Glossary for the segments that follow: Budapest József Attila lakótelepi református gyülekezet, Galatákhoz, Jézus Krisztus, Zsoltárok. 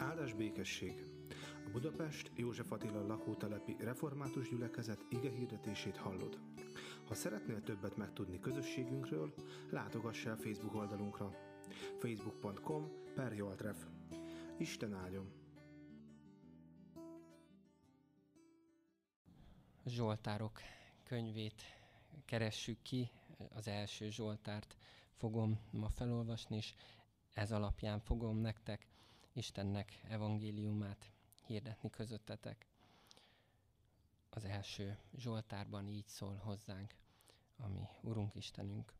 Áldás békesség! A Budapest József Attila lakótelepi református gyülekezet igehirdetését hallod. Ha szeretnél többet megtudni közösségünkről, látogass el Facebook oldalunkra. facebook.com/joltref. Isten áldjon! Zsoltárok könyvét keressük ki, az első Zsoltárt fogom ma felolvasni, és ez alapján fogom nektek Istennek evangéliumát hirdetni közöttetek. Az első Zsoltárban így szól hozzánk, ami Urunk Istenünk.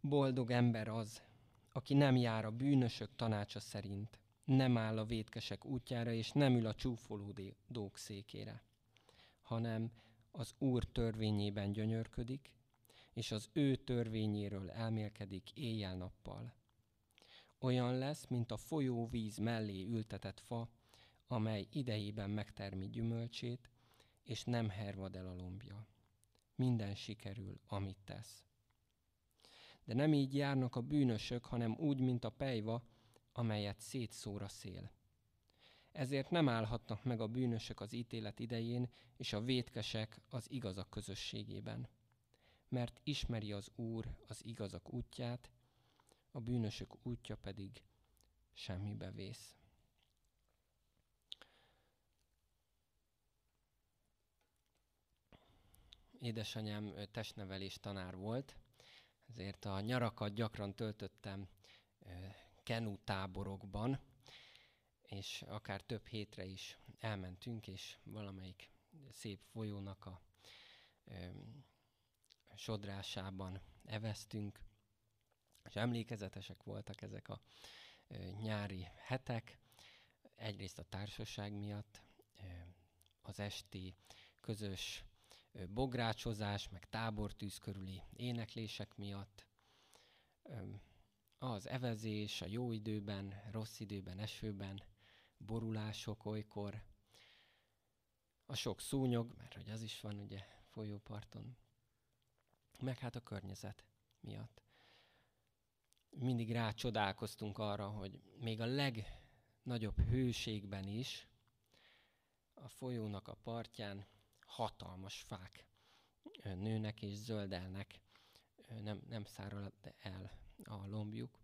Boldog ember az, aki nem jár a bűnösök tanácsa szerint, nem áll a vétkesek útjára, és nem ül a csúfolódók székére, hanem az Úr törvényében gyönyörködik, és az ő törvényéről elmélkedik éjjel-nappal. Olyan lesz, mint a folyóvíz mellé ültetett fa, amely idejében megtermi gyümölcsét, és nem hervad el a lombja. Minden sikerül, amit tesz. De nem így járnak a bűnösök, hanem úgy, mint a pelyva, amelyet szétszór a szél. Ezért nem állhatnak meg a bűnösök az ítélet idején, és a vétkesek az igazak közösségében. Mert ismeri az Úr az igazak útját, a bűnösök útja pedig semmibe vész. Édesanyám testnevelés tanár volt, ezért a nyarakat gyakran töltöttem kenútáborokban, és akár több hétre is elmentünk, és valamelyik szép folyónak a sodrásában eveztünk, és emlékezetesek voltak ezek a nyári hetek. Egyrészt a társaság miatt, az esti közös bográcsozás, meg tábortűz körüli éneklések miatt, az evezés a jó időben, rossz időben, esőben, borulások olykor, a sok szúnyog, mert hogy az is van ugye folyóparton, meg hát a környezet miatt. Mindig rácsodálkoztunk arra, hogy még a legnagyobb hőségben is a folyónak a partján hatalmas fák nőnek és zöldelnek, nem szárad el a lombjuk.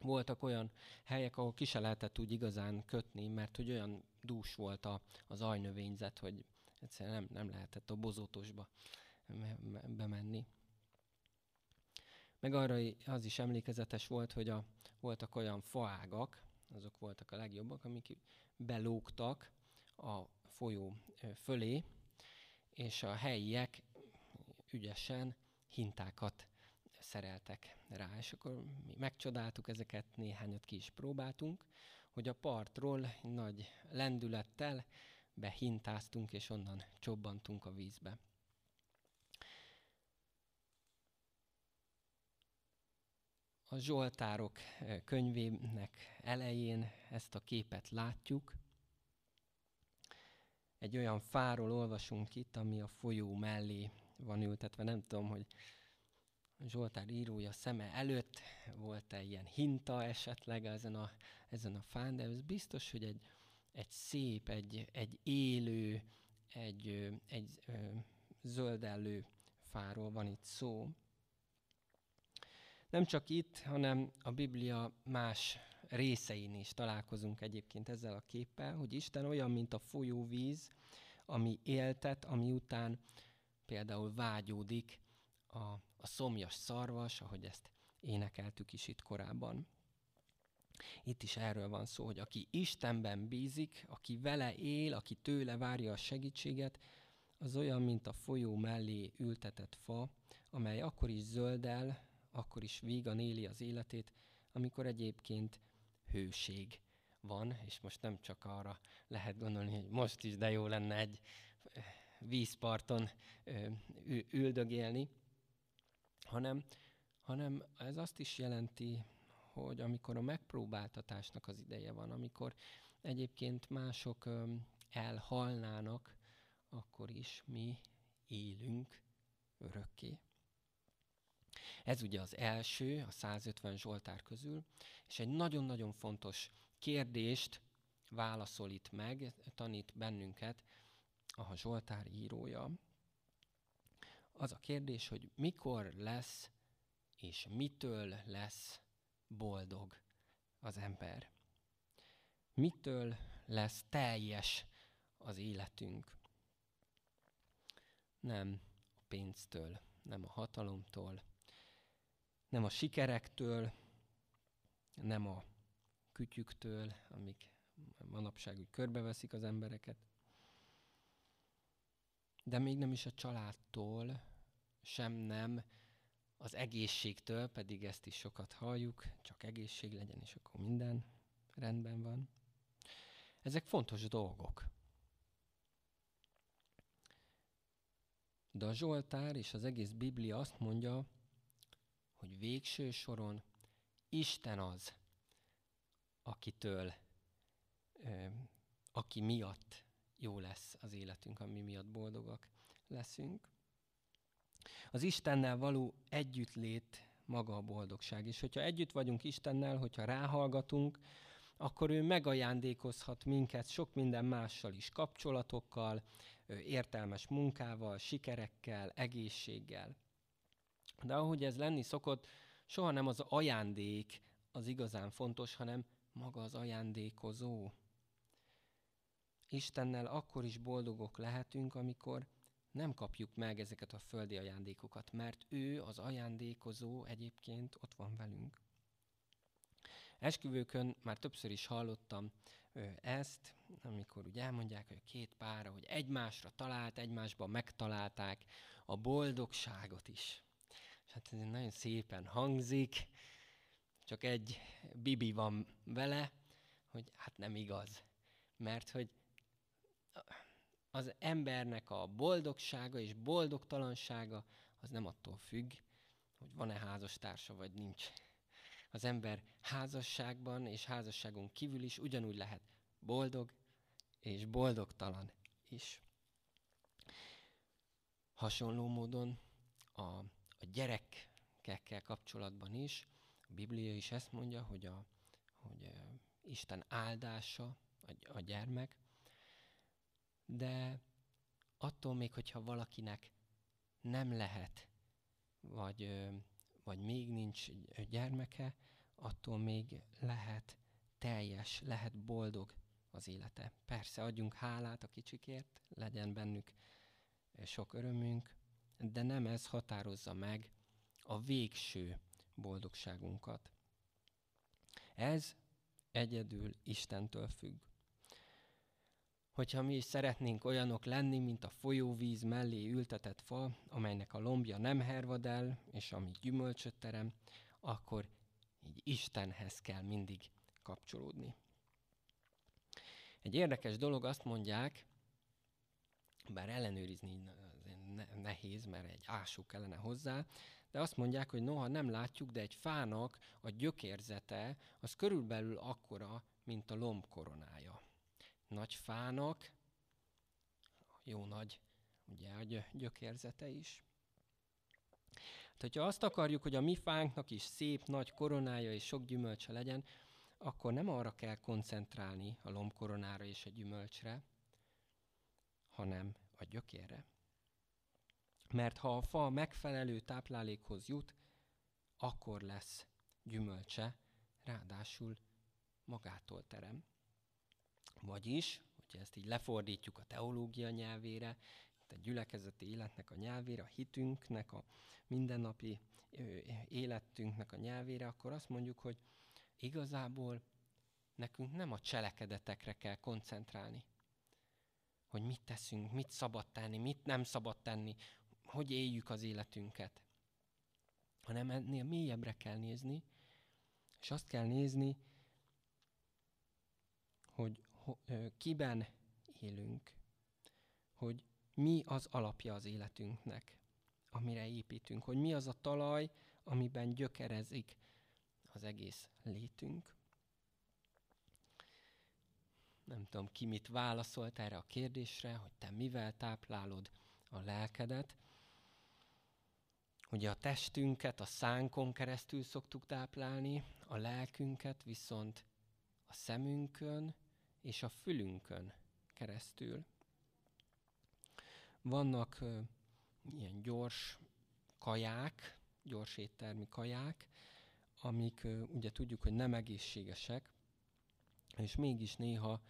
Voltak olyan helyek, ahol ki se lehetett úgy igazán kötni, mert hogy olyan dús volt az ajnövényzet, hogy egyszerűen nem lehetett a bozótosba bemenni. Meg arra az is emlékezetes volt, hogy voltak olyan faágak, azok voltak a legjobbak, amik belógtak a folyó fölé, és a helyiek ügyesen hintákat szereltek rá. És akkor mi megcsodáltuk ezeket, néhányat ki is próbáltunk, hogy a partról nagy lendülettel behintáztunk, és onnan csobbantunk a vízbe. A Zsoltárok könyvének elején ezt a képet látjuk. Egy olyan fáról olvasunk itt, ami a folyó mellé van ültetve. Nem tudom, hogy Zsoltár írója szeme előtt volt-e ilyen hinta esetleg ezen a fán, de ez biztos, hogy egy szép, egy élő, egy zöldellő fáról van itt szó. Nem csak itt, hanem a Biblia más részein is találkozunk egyébként ezzel a képpel, hogy Isten olyan, mint a folyóvíz, ami éltet, ami után például vágyódik a szomjas szarvas, ahogy ezt énekeltük is itt korábban. Itt is erről van szó, hogy aki Istenben bízik, aki vele él, aki tőle várja a segítséget, az olyan, mint a folyó mellé ültetett fa, amely akkor is zöldel, akkor is vígan éli az életét, amikor egyébként hőség van, és most nem csak arra lehet gondolni, hogy most is de jó lenne egy vízparton üldögélni, hanem ez azt is jelenti, hogy amikor a megpróbáltatásnak az ideje van, amikor egyébként mások elhalnának, akkor is mi élünk örökké. Ez ugye az első, a 150 Zsoltár közül, és egy nagyon-nagyon fontos kérdést válaszol itt meg, tanít bennünket a Zsoltár írója. Az a kérdés, hogy mikor lesz és mitől lesz boldog az ember. Mitől lesz teljes az életünk? Nem a pénztől, nem a hatalomtól, nem a sikerektől, nem a kütyüktől, amik manapság úgy körbeveszik az embereket, de még nem is a családtól, sem nem az egészségtől, pedig ezt is sokat halljuk, csak egészség legyen, és akkor minden rendben van. Ezek fontos dolgok. De a Zsoltár és az egész Biblia azt mondja, hogy végső soron Isten az, akitől, aki miatt jó lesz az életünk, ami miatt boldogak leszünk. Az Istennel való együttlét maga a boldogság. És hogyha együtt vagyunk Istennel, hogyha ráhallgatunk, akkor ő megajándékozhat minket sok minden mással is, kapcsolatokkal, értelmes munkával, sikerekkel, egészséggel. De ahogy ez lenni szokott, soha nem az ajándék az igazán fontos, hanem maga az ajándékozó. Istennel akkor is boldogok lehetünk, amikor nem kapjuk meg ezeket a földi ajándékokat, mert ő, az ajándékozó egyébként ott van velünk. Esküvőkön már többször is hallottam ezt, amikor úgy elmondják, hogy két pára, hogy egymásra talált, egymásban megtalálták a boldogságot is. És hát ez nagyon szépen hangzik, csak egy bibi van vele, hogy hát nem igaz. Mert hogy az embernek a boldogsága és boldogtalansága az nem attól függ, hogy van-e házastársa vagy nincs. Az ember házasságban és házasságon kívül is ugyanúgy lehet boldog és boldogtalan is. Hasonló módon a gyerekekkel kapcsolatban is, a Biblia is ezt mondja, hogy, Isten áldása a gyermek, de attól még, hogyha valakinek nem lehet, vagy még nincs gyermeke, attól még lehet teljes, lehet boldog az élete. Persze, adjunk hálát a kicsikért, legyen bennük sok örömünk, de nem ez határozza meg a végső boldogságunkat. Ez egyedül Istentől függ. Hogyha mi is szeretnénk olyanok lenni, mint a folyóvíz mellé ültetett fa, amelynek a lombja nem hervad el, és ami gyümölcsöt terem, akkor így Istenhez kell mindig kapcsolódni. Egy érdekes dolog, azt mondják, bár ellenőrizni nehéz, mert egy ásó kellene hozzá, de azt mondják, hogy noha nem látjuk, de egy fának a gyökérzete az körülbelül akkora, mint a lomb koronája. Nagy fának, jó nagy, ugye a gyökérzete is. Hát, hogyha azt akarjuk, hogy a mi fánknak is szép, nagy koronája és sok gyümölcse legyen, akkor nem arra kell koncentrálni, a lombkoronára és a gyümölcsre, hanem a gyökérre. Mert ha a fa megfelelő táplálékhoz jut, akkor lesz gyümölcse, ráadásul magától terem. Vagyis, hogyha ezt így lefordítjuk a teológia nyelvére, a gyülekezeti életnek a nyelvére, a hitünknek, a mindennapi életünknek a nyelvére, akkor azt mondjuk, hogy igazából nekünk nem a cselekedetekre kell koncentrálni, hogy mit teszünk, mit szabad tenni, mit nem szabad tenni, hogy éljük az életünket, hanem ennél mélyebbre kell nézni, és azt kell nézni, hogy kiben élünk, hogy mi az alapja az életünknek, amire építünk, hogy mi az a talaj, amiben gyökerezik az egész létünk. Nem tudom, ki mit válaszolt erre a kérdésre, hogy te mivel táplálod a lelkedet. Ugye a testünket a szánkon keresztül szoktuk táplálni, a lelkünket viszont a szemünkön és a fülünkön keresztül. Vannak ilyen gyors kaják, gyors éttermi kaják, amik ugye tudjuk, hogy nem egészségesek, és mégis néha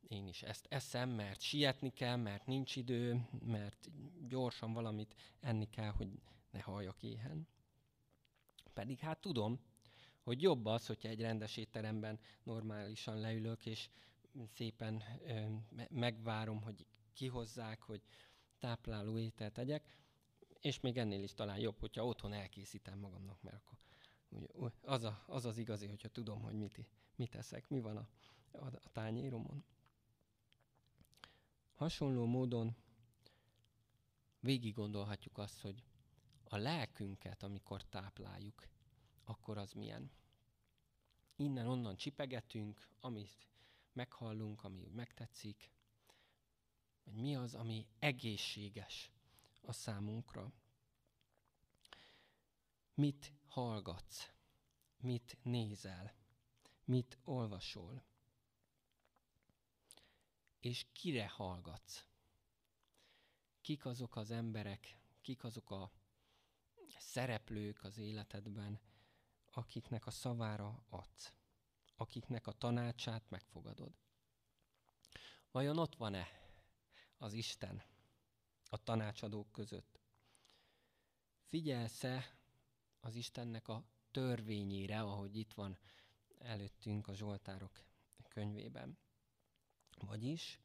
én is ezt eszem, mert sietni kell, mert nincs idő, mert gyorsan valamit enni kell, hogy ne halljak éhen. Pedig hát tudom, hogy jobb az, hogyha egy rendes étteremben normálisan leülök, és szépen megvárom, hogy kihozzák, hogy tápláló ételt tegyek, és még ennél is talán jobb, hogyha otthon elkészítem magamnak, mert akkor az az igazi, hogyha tudom, hogy mit eszek, mi van a tányéromon. Hasonló módon végig gondolhatjuk azt, hogy a lelkünket, amikor tápláljuk, akkor az milyen. Innen-onnan csipegetünk, amit meghallunk, ami megtetszik, hogy mi az, ami egészséges a számunkra. Mit hallgatsz? Mit nézel? Mit olvasol? És kire hallgatsz? Kik azok az emberek, kik azok a szereplők az életedben, akiknek a szavára adsz, akiknek a tanácsát megfogadod? Vajon ott van-e az Isten a tanácsadók között? Figyelsz-e az Istennek a törvényére, ahogy itt van előttünk a Zsoltárok könyvében? Vagyis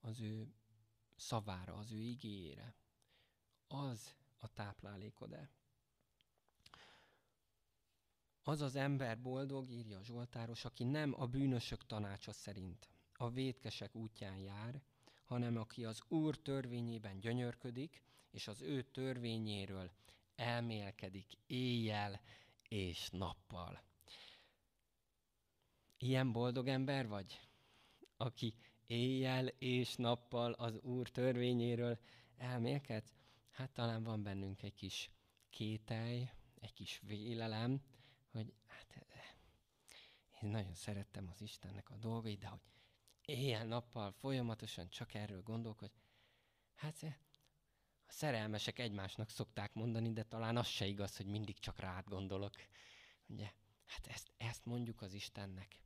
az ő szavára, az ő igéjére. Az a táplálékod-e? Az az ember boldog, írja a Zsoltáros, aki nem a bűnösök tanácsa szerint a vétkesek útján jár, hanem aki az Úr törvényében gyönyörködik, és az ő törvényéről elmélkedik éjjel és nappal. Ilyen boldog ember vagy, aki éjjel és nappal az Úr törvényéről elmélkedsz? Hát talán van bennünk egy kis kételj, egy kis vélelem, hogy hát én nagyon szerettem az Istennek a dolgait, de hogy éjjel-nappal folyamatosan csak erről gondolkodj. Hát a szerelmesek egymásnak szokták mondani, de talán az se igaz, hogy mindig csak rád gondolok. Ugye? Hát ezt mondjuk az Istennek,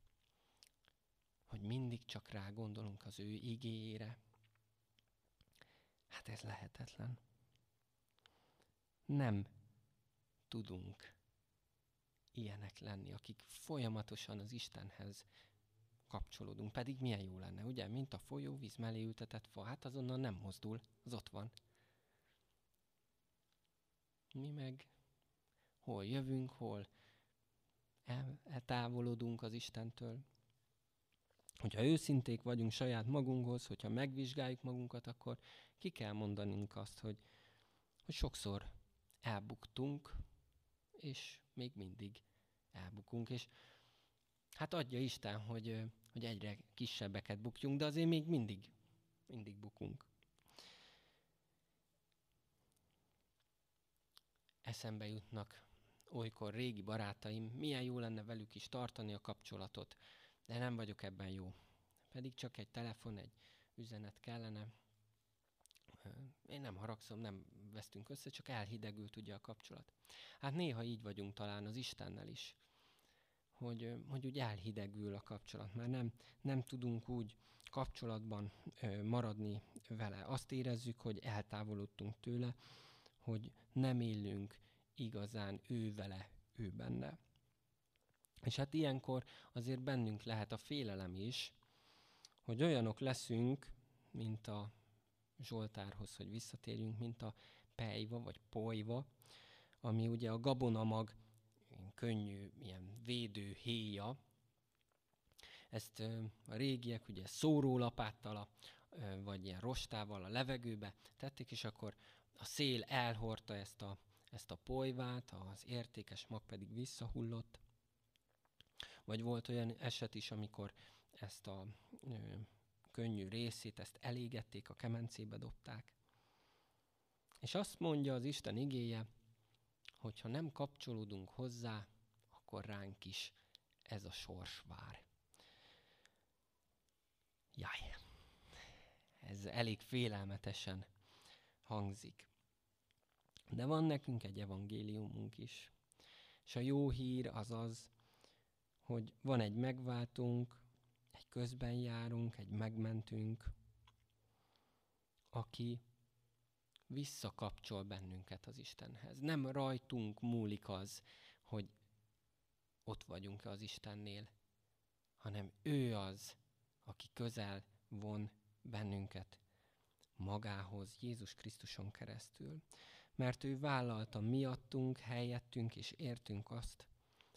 hogy mindig csak rá gondolunk az ő igéjére. Hát ez lehetetlen. Nem tudunk ilyenek lenni, akik folyamatosan az Istenhez kapcsolódunk. Pedig milyen jó lenne, ugye? Mint a folyóvíz mellé ültetett fa. Hát azonnal nem mozdul, az ott van. Mi meg hol jövünk, hol eltávolodunk az Istentől. Hogyha őszinték vagyunk saját magunkhoz, hogyha megvizsgáljuk magunkat, akkor ki kell mondanunk azt, hogy sokszor elbuktunk, és még mindig elbukunk, és hát adja Isten, hogy egyre kisebbeket bukjunk, de azért még mindig bukunk. Eszembe jutnak olykor régi barátaim, milyen jó lenne velük is tartani a kapcsolatot, de nem vagyok ebben jó. Pedig csak egy telefon, egy üzenet kellene. Én nem haragszom, nem vesztünk össze, csak elhidegült ugye a kapcsolat. Hát néha így vagyunk talán az Istennel is, hogy úgy elhidegül a kapcsolat, már nem tudunk úgy kapcsolatban maradni vele. Azt érezzük, hogy eltávolodtunk tőle, hogy nem élünk igazán ő vele, ő benne. És hát ilyenkor azért bennünk lehet a félelem is, hogy olyanok leszünk, mint a Zsoltárhoz, hogy visszatérjünk, mint a pejva vagy pojva, ami ugye a gabonamag könnyű, ilyen védő héja. Ezt a régiek ugye szórólapáttal, vagy ilyen rostával a levegőbe tették, és akkor a szél elhordta ezt a pojvát, az értékes mag pedig visszahullott. Vagy volt olyan eset is, amikor ezt a könnyű részét, ezt elégették, a kemencébe dobták. És azt mondja az Isten igéje, hogy ha nem kapcsolódunk hozzá, akkor ránk is ez a sors vár. Jaj, ez elég félelmetesen hangzik. De van nekünk egy evangéliumunk is. És a jó hír az az, hogy van egy megváltunk, egy közbenjárunk, egy megmentünk, aki visszakapcsol bennünket az Istenhez. Nem rajtunk múlik az, hogy ott vagyunk-e az Istennél, hanem ő az, aki közel von bennünket magához, Jézus Krisztuson keresztül. Mert ő vállalta miattunk, helyettünk és értünk azt,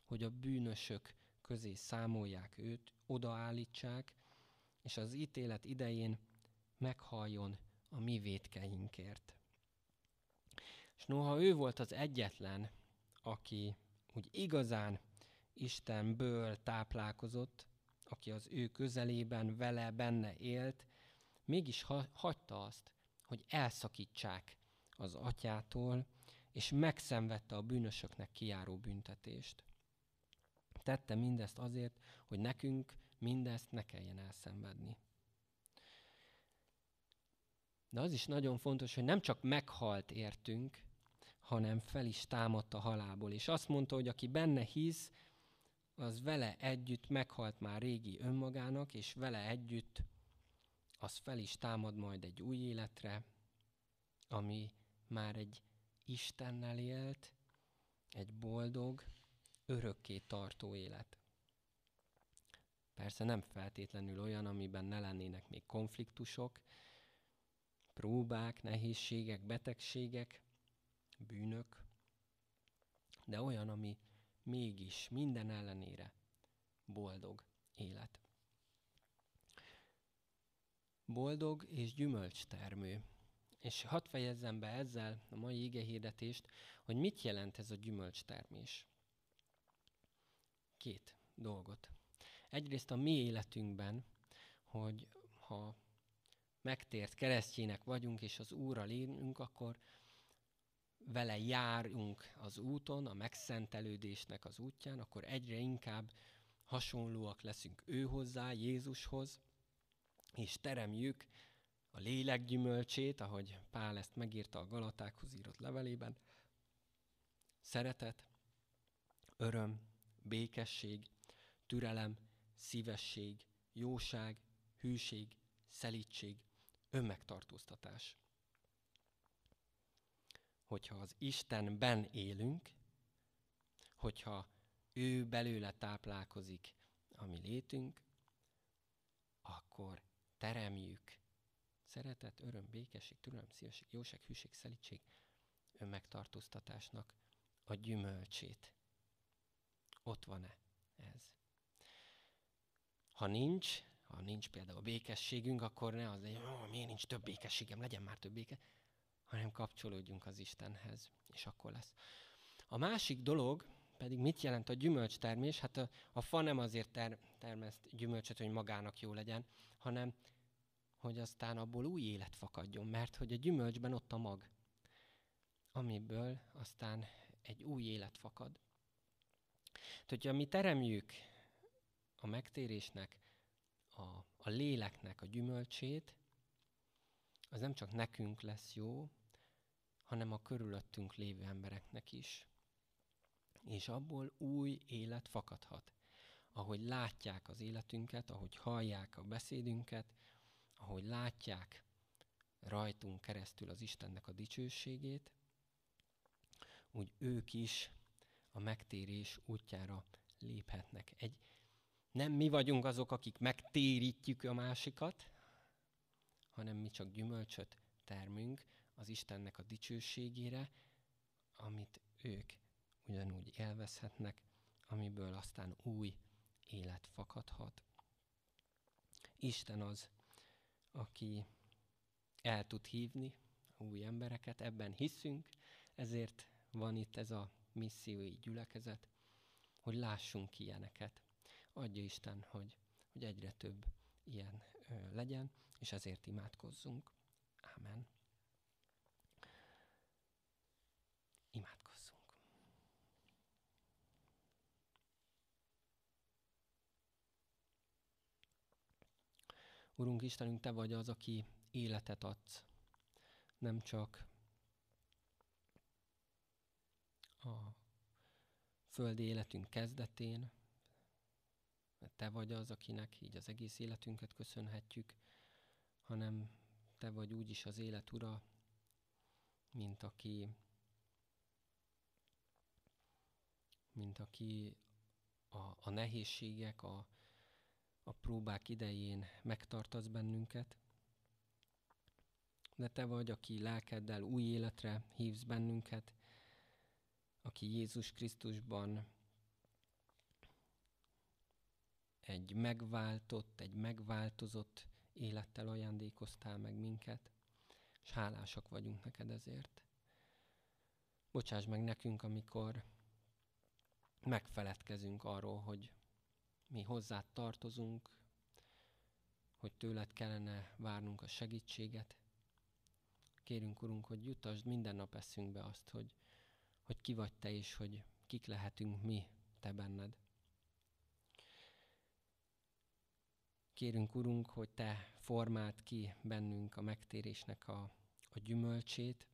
hogy a bűnösök közé számolják őt, odaállítsák, és az ítélet idején meghalljon a mi vétkeinkért. És noha ő volt az egyetlen, aki úgy igazán Istenből táplálkozott, aki az ő közelében, vele, benne élt, mégis hagyta azt, hogy elszakítsák az atyától, és megszenvedte a bűnösöknek kijáró büntetést. Tette mindezt azért, hogy nekünk mindezt ne kelljen elszenvedni. De az is nagyon fontos, hogy nem csak meghalt értünk, hanem fel is támadt a halálból. És azt mondta, hogy aki benne hisz, az vele együtt meghalt már régi önmagának, és vele együtt az fel is támad majd egy új életre, ami már egy Istennel élt, egy boldog, örökké tartó élet. Persze nem feltétlenül olyan, amiben ne lennének még konfliktusok, próbák, nehézségek, betegségek, bűnök, de olyan, ami mégis minden ellenére boldog élet. Boldog és gyümölcstermő. És hadd fejezzem be ezzel a mai igehirdetést, hogy mit jelent ez a gyümölcstermés. Két dolgot. Egyrészt a mi életünkben, hogy ha megtért keresztjének vagyunk, és az Úrral élünk, akkor vele járunk az úton, a megszentelődésnek az útján, akkor egyre inkább hasonlóak leszünk ő hozzá, Jézushoz, és teremjük a lélek gyümölcsét, ahogy Pál ezt megírta a Galatákhoz írott levelében. Szeretet, öröm, békesség, türelem, szívesség, jóság, hűség, szelítség, önmegtartóztatás. Hogyha az Istenben élünk, hogyha ő belőle táplálkozik a mi létünk, akkor teremjük szeretet, öröm, békesség, türelem, szívesség, jóság, hűség, szelítség, önmegtartóztatásnak a gyümölcsét. Ott van-e ez? Ha nincs például békességünk, akkor ne az, hogy miért nincs több békességem, legyen már több béke, hanem kapcsolódjunk az Istenhez, és akkor lesz. A másik dolog pedig mit jelent a gyümölcstermés? Hát a fa nem azért termeszt gyümölcsöt, hogy magának jó legyen, hanem hogy aztán abból új élet fakadjon, mert hogy a gyümölcsben ott a mag, amiből aztán egy új élet fakad. Tehát, hogyha mi teremjük a megtérésnek, a léleknek a gyümölcsét, az nem csak nekünk lesz jó, hanem a körülöttünk lévő embereknek is. És abból új élet fakadhat. Ahogy látják az életünket, ahogy hallják a beszédünket, ahogy látják rajtunk keresztül az Istennek a dicsőségét, úgy ők is a megtérés útjára léphetnek. Nem mi vagyunk azok, akik megtérítjük a másikat, hanem mi csak gyümölcsöt termünk az Istennek a dicsőségére, amit ők ugyanúgy élvezhetnek, amiből aztán új élet fakadhat. Isten az, aki el tud hívni új embereket, ebben hiszünk, ezért van itt ez a missziói gyülekezet, hogy lássunk ilyeneket. Adja Isten, hogy egyre több ilyen legyen, és ezért imádkozzunk. Ámen. Urunk Istenünk, Te vagy az, aki életet adsz. Nem csak a földi életünk kezdetén, mert Te vagy az, akinek így az egész életünket köszönhetjük, hanem Te vagy úgyis az élet ura, mint aki a nehézségek, a próbák idején megtartasz bennünket, de Te vagy, aki lelkeddel új életre hívsz bennünket, aki Jézus Krisztusban egy megváltott, egy megváltozott élettel ajándékoztál meg minket, és hálásak vagyunk neked ezért. Bocsáss meg nekünk, amikor megfeledkezünk arról, hogy mi hozzád tartozunk, hogy tőled kellene várnunk a segítséget. Kérünk, Urunk, hogy jutasd minden nap eszünkbe azt, hogy ki vagy Te, és hogy kik lehetünk mi Te benned. Kérünk, Urunk, hogy Te formáld ki bennünk a megtérésnek a gyümölcsét.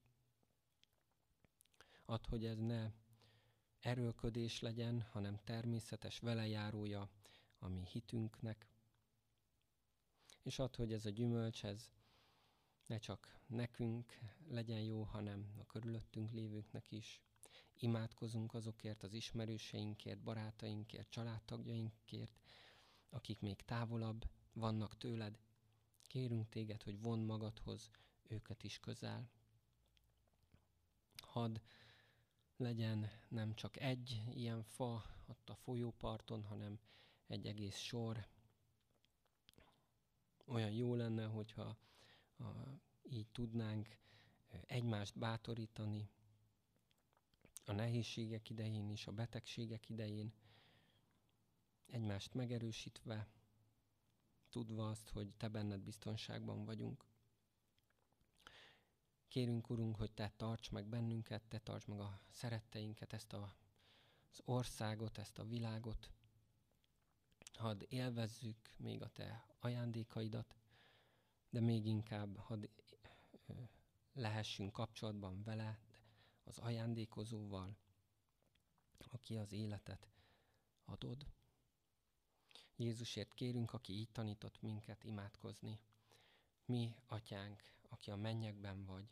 Add, hogy ez ne erőlködés legyen, hanem természetes velejárója a mi hitünknek. És add, hogy ez a gyümölcs, ez ne csak nekünk legyen jó, hanem a körülöttünk lévőknek is. Imádkozunk azokért, az ismerőseinkért, barátainkért, családtagjainkért, akik még távolabb vannak tőled. Kérünk téged, hogy vondd magadhoz őket is közel. Hadd legyen nem csak egy ilyen fa ott a folyóparton, hanem egy egész sor. Olyan jó lenne, hogyha így tudnánk egymást bátorítani a nehézségek idején is, a betegségek idején, egymást megerősítve, tudva azt, hogy Te benned biztonságban vagyunk. Kérünk, Urunk, hogy Te tarts meg bennünket, Te tarts meg a szeretteinket, ezt az országot, ezt a világot. Hadd élvezzük még a Te ajándékaidat, de még inkább hadd lehessünk kapcsolatban veled, az ajándékozóval, aki az életet adod. Jézusért kérünk, aki így tanított minket imádkozni. Mi, Atyánk, aki a mennyekben vagy,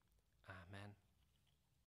Ámen.